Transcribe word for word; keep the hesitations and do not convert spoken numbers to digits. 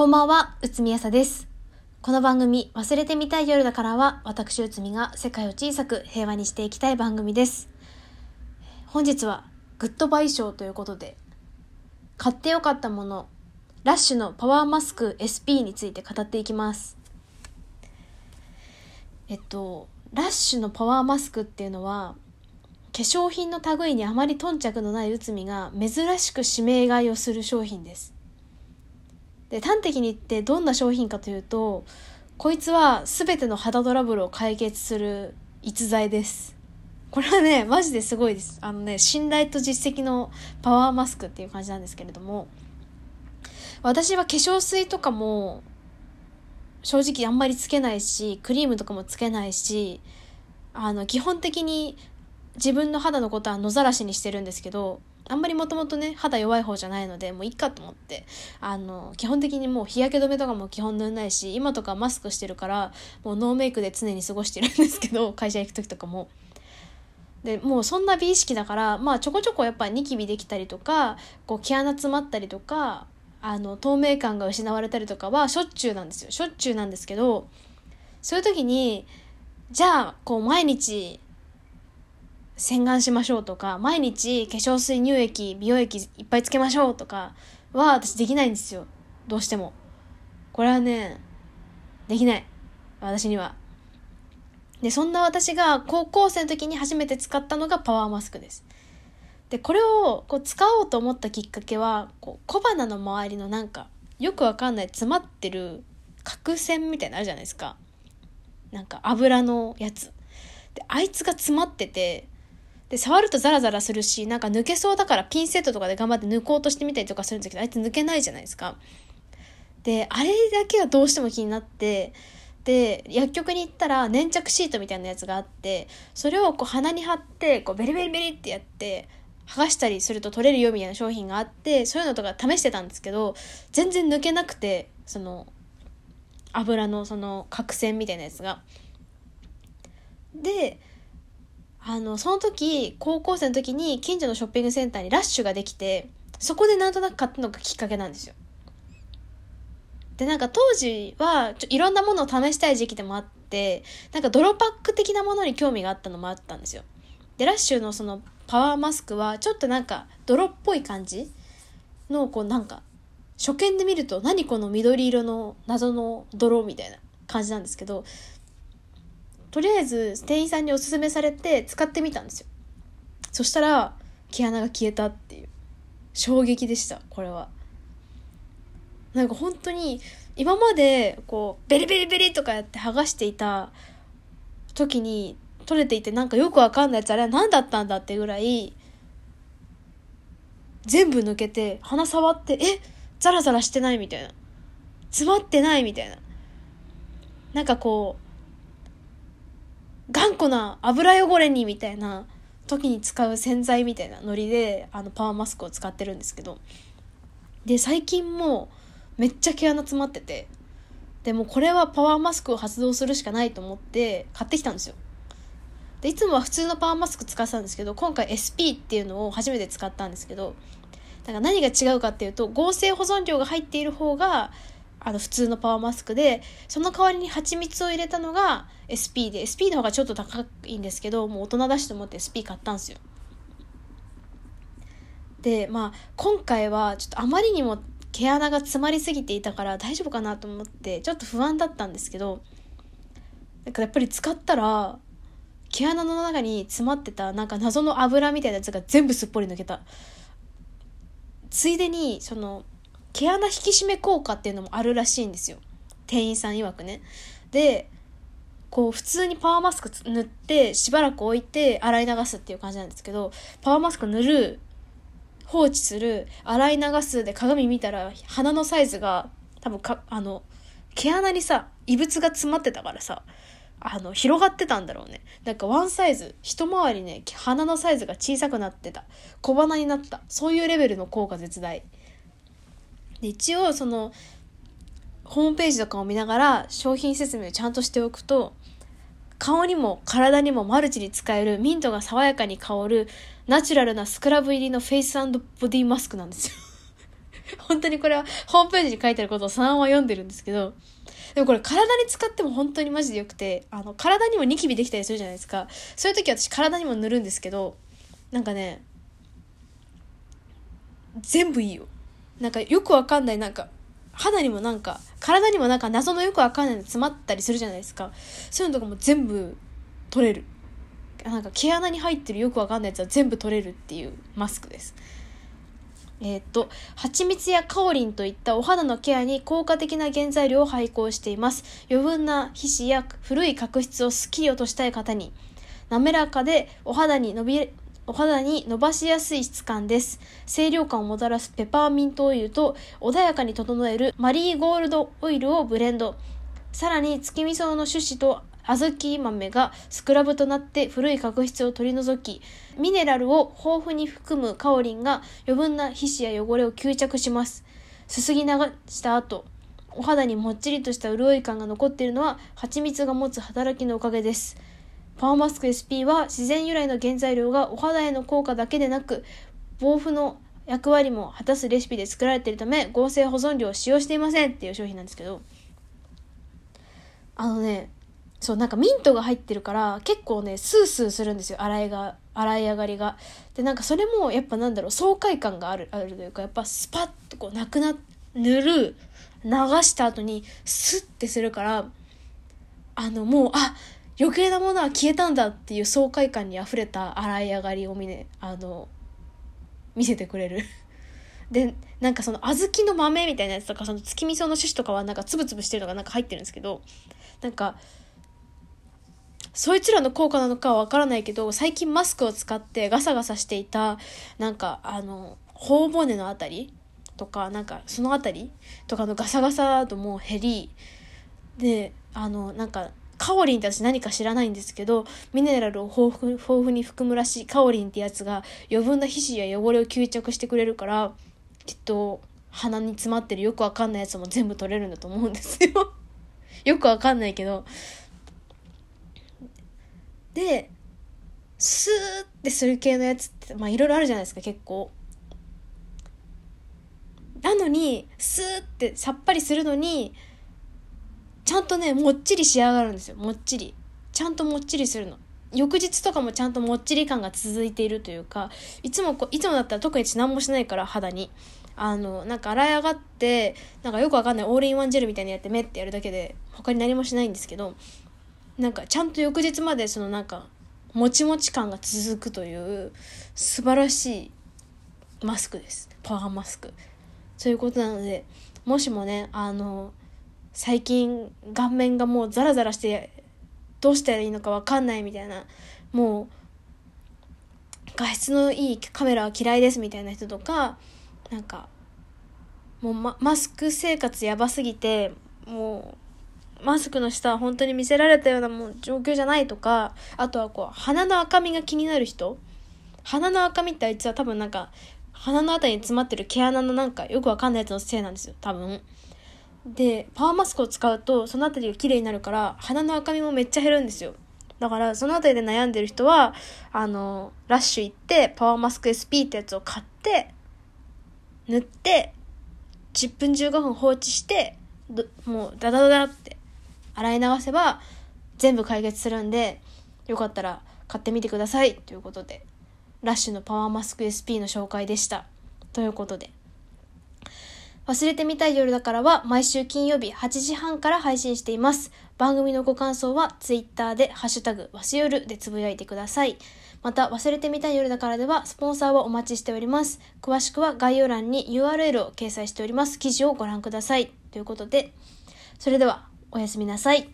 こんばんは、うつみやさです。この番組、忘れてみたい夜だからは、私うつみが世界を小さく平和にしていきたい番組です。本日はグッドバイ賞ということで、買ってよかったものラッシュのパワーマスク エスピー について語っていきます。えっとラッシュのパワーマスクっていうのは、化粧品の類にあまり頓着のないうつみが珍しく指名買いをする商品です。で、端的に言ってどんな商品かというと、こいつは全ての肌トラブルを解決する逸材です。これはね、マジですごいです。あのね、信頼と実績のパワーマスクっていう感じなんですけれども、私は化粧水とかも正直あんまりつけないし、クリームとかもつけないし、あの基本的に自分の肌のことは野ざらしにしてるんですけど、あんまりもともとね、肌弱い方じゃないので、もういっかと思って、あの基本的にもう日焼け止めとかも基本塗んないし、今とかマスクしてるから、もうノーメイクで常に過ごしてるんですけど、会社行く時とかも。でもうそんな美意識だから、まあちょこちょこやっぱニキビできたりとか、こう毛穴詰まったりとか、あの透明感が失われたりとかはしょっちゅうなんですよ。しょっちゅうなんですけど、そういう時にじゃあこう毎日洗顔しましょうとか、毎日化粧水、乳液、美容液いっぱいつけましょうとかは私できないんですよ、どうしても。これはね、できない、私には。で、そんな私が高校生の時に初めて使ったのがパワーマスクです。で、これをこう使おうと思ったきっかけは、こう小鼻の周りのなんかよくわかんない詰まってる角栓みたいなのあるじゃないですか、なんか油のやつで、あいつが詰まってて、で触るとザラザラするし、なんか抜けそうだからピンセットとかで頑張って抜こうとしてみたりとかするんですけど、あいつ抜けないじゃないですか。で、あれだけはどうしても気になって、で薬局に行ったら粘着シートみたいなやつがあって、それをこう鼻に貼ってこうベリベリベリってやって剥がしたりすると取れるよみたいな商品があって、そういうのとか試してたんですけど、全然抜けなくて、その油のその角栓みたいなやつが。で、あのその時高校生の時に近所のショッピングセンターにラッシュができて、そこでなんとなく買ったのがきっかけなんですよ。で、なんか当時はちょいろんなものを試したい時期でもあって、なんか泥パック的なものに興味があったのもあったんですよ。で、ラッシュのそのパワーマスクはちょっとなんか泥っぽい感じの、こうなんか初見で見ると何この緑色の謎の泥みたいな感じなんですけど、とりあえず店員さんにおすすめされて使ってみたんですよ。そしたら毛穴が消えたっていう、衝撃でした。これはなんか本当に今までこうベリベリベリとかやって剥がしていた時に取れていて、なんかよくわかんないやつ、あれは何だったんだってぐらい全部抜けて、鼻触ってえザラザラしてないみたいな、詰まってないみたいな、なんかこう頑固な油汚れにみたいな時に使う洗剤みたいなノリで、あのパワーマスクを使ってるんですけど、で最近もうめっちゃ毛穴詰まってて、でもこれはパワーマスクを発動するしかないと思って買ってきたんですよ。でいつもは普通のパワーマスク使ってたんですけど、今回 エスピー っていうのを初めて使ったんですけど、だから何が違うかっていうと、合成保存料が入っている方があの普通のパワーマスクで、その代わりに蜂蜜を入れたのが エスピー で、 エスピー の方がちょっと高いんですけど、もう大人だしと思って エスピー 買ったんですよ。で、まあ今回はちょっとあまりにも毛穴が詰まりすぎていたから大丈夫かなと思ってちょっと不安だったんですけど、だからやっぱり使ったら毛穴の中に詰まってたなんか謎の油みたいなやつが全部すっぽり抜けた。ついでにその毛穴引き締め効果っていうのもあるらしいんですよ、店員さん曰くね。でこう普通にパワーマスク塗ってしばらく置いて洗い流すっていう感じなんですけど、パワーマスク塗る、放置する、洗い流すで、鏡見たら鼻のサイズが多分か、あの毛穴にさ異物が詰まってたからさ、あの広がってたんだろうね。なんかワンサイズ一回りね、鼻のサイズが小さくなってた、小鼻になった、そういうレベルの効果絶大で、一応そのホームページとかを見ながら商品説明をちゃんとしておくと、顔にも体にもマルチに使える、ミントが爽やかに香るナチュラルなスクラブ入りのフェイス&ボディマスクなんですよ本当にこれはホームページに書いてあることをそのまま読んでるんですけど、でもこれ体に使っても本当にマジでよくて、あの体にもニキビできたりするじゃないですか。そういう時私体にも塗るんですけど、なんかね全部いいよ。なんかよくわかんない、なんか肌にもなんか体にもなんか謎のよくわかんないの詰まったりするじゃないですか。そういうのとかも全部取れる。なんか毛穴に入ってるよくわかんないやつは全部取れるっていうマスクです。えー、っと蜂蜜やカオリンといったお肌のケアに効果的な原材料を配合しています。余分な皮脂や古い角質をすっきり落としたい方に、滑らかでお肌に伸びお肌に伸ばしやすい質感です。清涼感をもたらすペパーミントオイルと穏やかに整えるマリーゴールドオイルをブレンド、さらに月見草の種子と小豆豆がスクラブとなって古い角質を取り除き、ミネラルを豊富に含むカオリンが余分な皮脂や汚れを吸着します。すすぎ流した後、お肌にもっちりとした潤い感が残っているのは蜂蜜が持つ働きのおかげです。パワーマスク エスピー は自然由来の原材料がお肌への効果だけでなく防腐の役割も果たすレシピで作られているため、合成保存料を使用していませんっていう商品なんですけど、あのねそうなんかミントが入ってるから結構ねスースーするんですよ、洗いが洗い上がりが。でなんかそれもやっぱなんだろう、爽快感があるあるというか、やっぱスパッとこうなくな塗る流した後にスッてするから、あのもうあ余計なものは消えたんだっていう爽快感にあふれた洗い上がりを見ねあの見せてくれる。でなんかその小豆の豆みたいなやつとかその月見草の種子とかはなんかつぶつぶしてるのがなんか入ってるんですけど、なんかそいつらの効果なのかは分からないけど、最近マスクを使ってガサガサしていたなんかあの頬骨のあたりとかなんかそのあたりとかのガサガサ度も減りで、あのなんかカオリンって私何か知らないんですけど、ミネラルを豊富、豊富に含むらしいカオリンってやつが余分な皮脂や汚れを吸着してくれるから、きっと鼻に詰まってるよく分かんないやつも全部取れるんだと思うんですよよく分かんないけど。でスーってする系のやつってまあいろいろあるじゃないですか結構。なのにスーってさっぱりするのにちゃんとねもっちり仕上がるんですよ。もっちりちゃんともっちりするの。翌日とかもちゃんともっちり感が続いているというか、いつもこいつもだったら特に何もしないから肌にあのなんか洗い上がってなんかよくわかんないオールインワンジェルみたいにやって目ってやるだけで他に何もしないんですけど、なんかちゃんと翌日までそのなんかもちもち感が続くという素晴らしいマスクです。パワーマスクということなので、もしもねあの最近顔面がもうザラザラしてどうしたらいいのか分かんないみたいな、もう画質のいいカメラは嫌いですみたいな人とか、なんかもう マ, マスク生活やばすぎてもうマスクの下は本当に見せられたようなもう状況じゃないとか、あとはこう鼻の赤みが気になる人、鼻の赤みってあいつは多分なんか鼻のあたりに詰まってる毛穴のなんかよくわかんないやつのせいなんですよ多分。でパワーマスクを使うとそのあたりが綺麗になるから鼻の赤みもめっちゃ減るんですよ。だからそのあたりで悩んでる人はあのラッシュ行ってパワーマスク エスピー ってやつを買って塗ってじゅっぷんじゅうごふん放置してもうダダダダって洗い流せば全部解決するんで、よかったら買ってみてくださいということで、ラッシュのパワーマスク エスピー の紹介でしたということで、忘れてみたい夜だからは毎週金曜日はちじはんから配信しています。番組のご感想はツイッターでハッシュタグわす夜でつぶやいてください。また忘れてみたい夜だからではスポンサーをお待ちしております。詳しくは概要欄に ユーアールエル を掲載しております。記事をご覧くださいということで、それではおやすみなさい。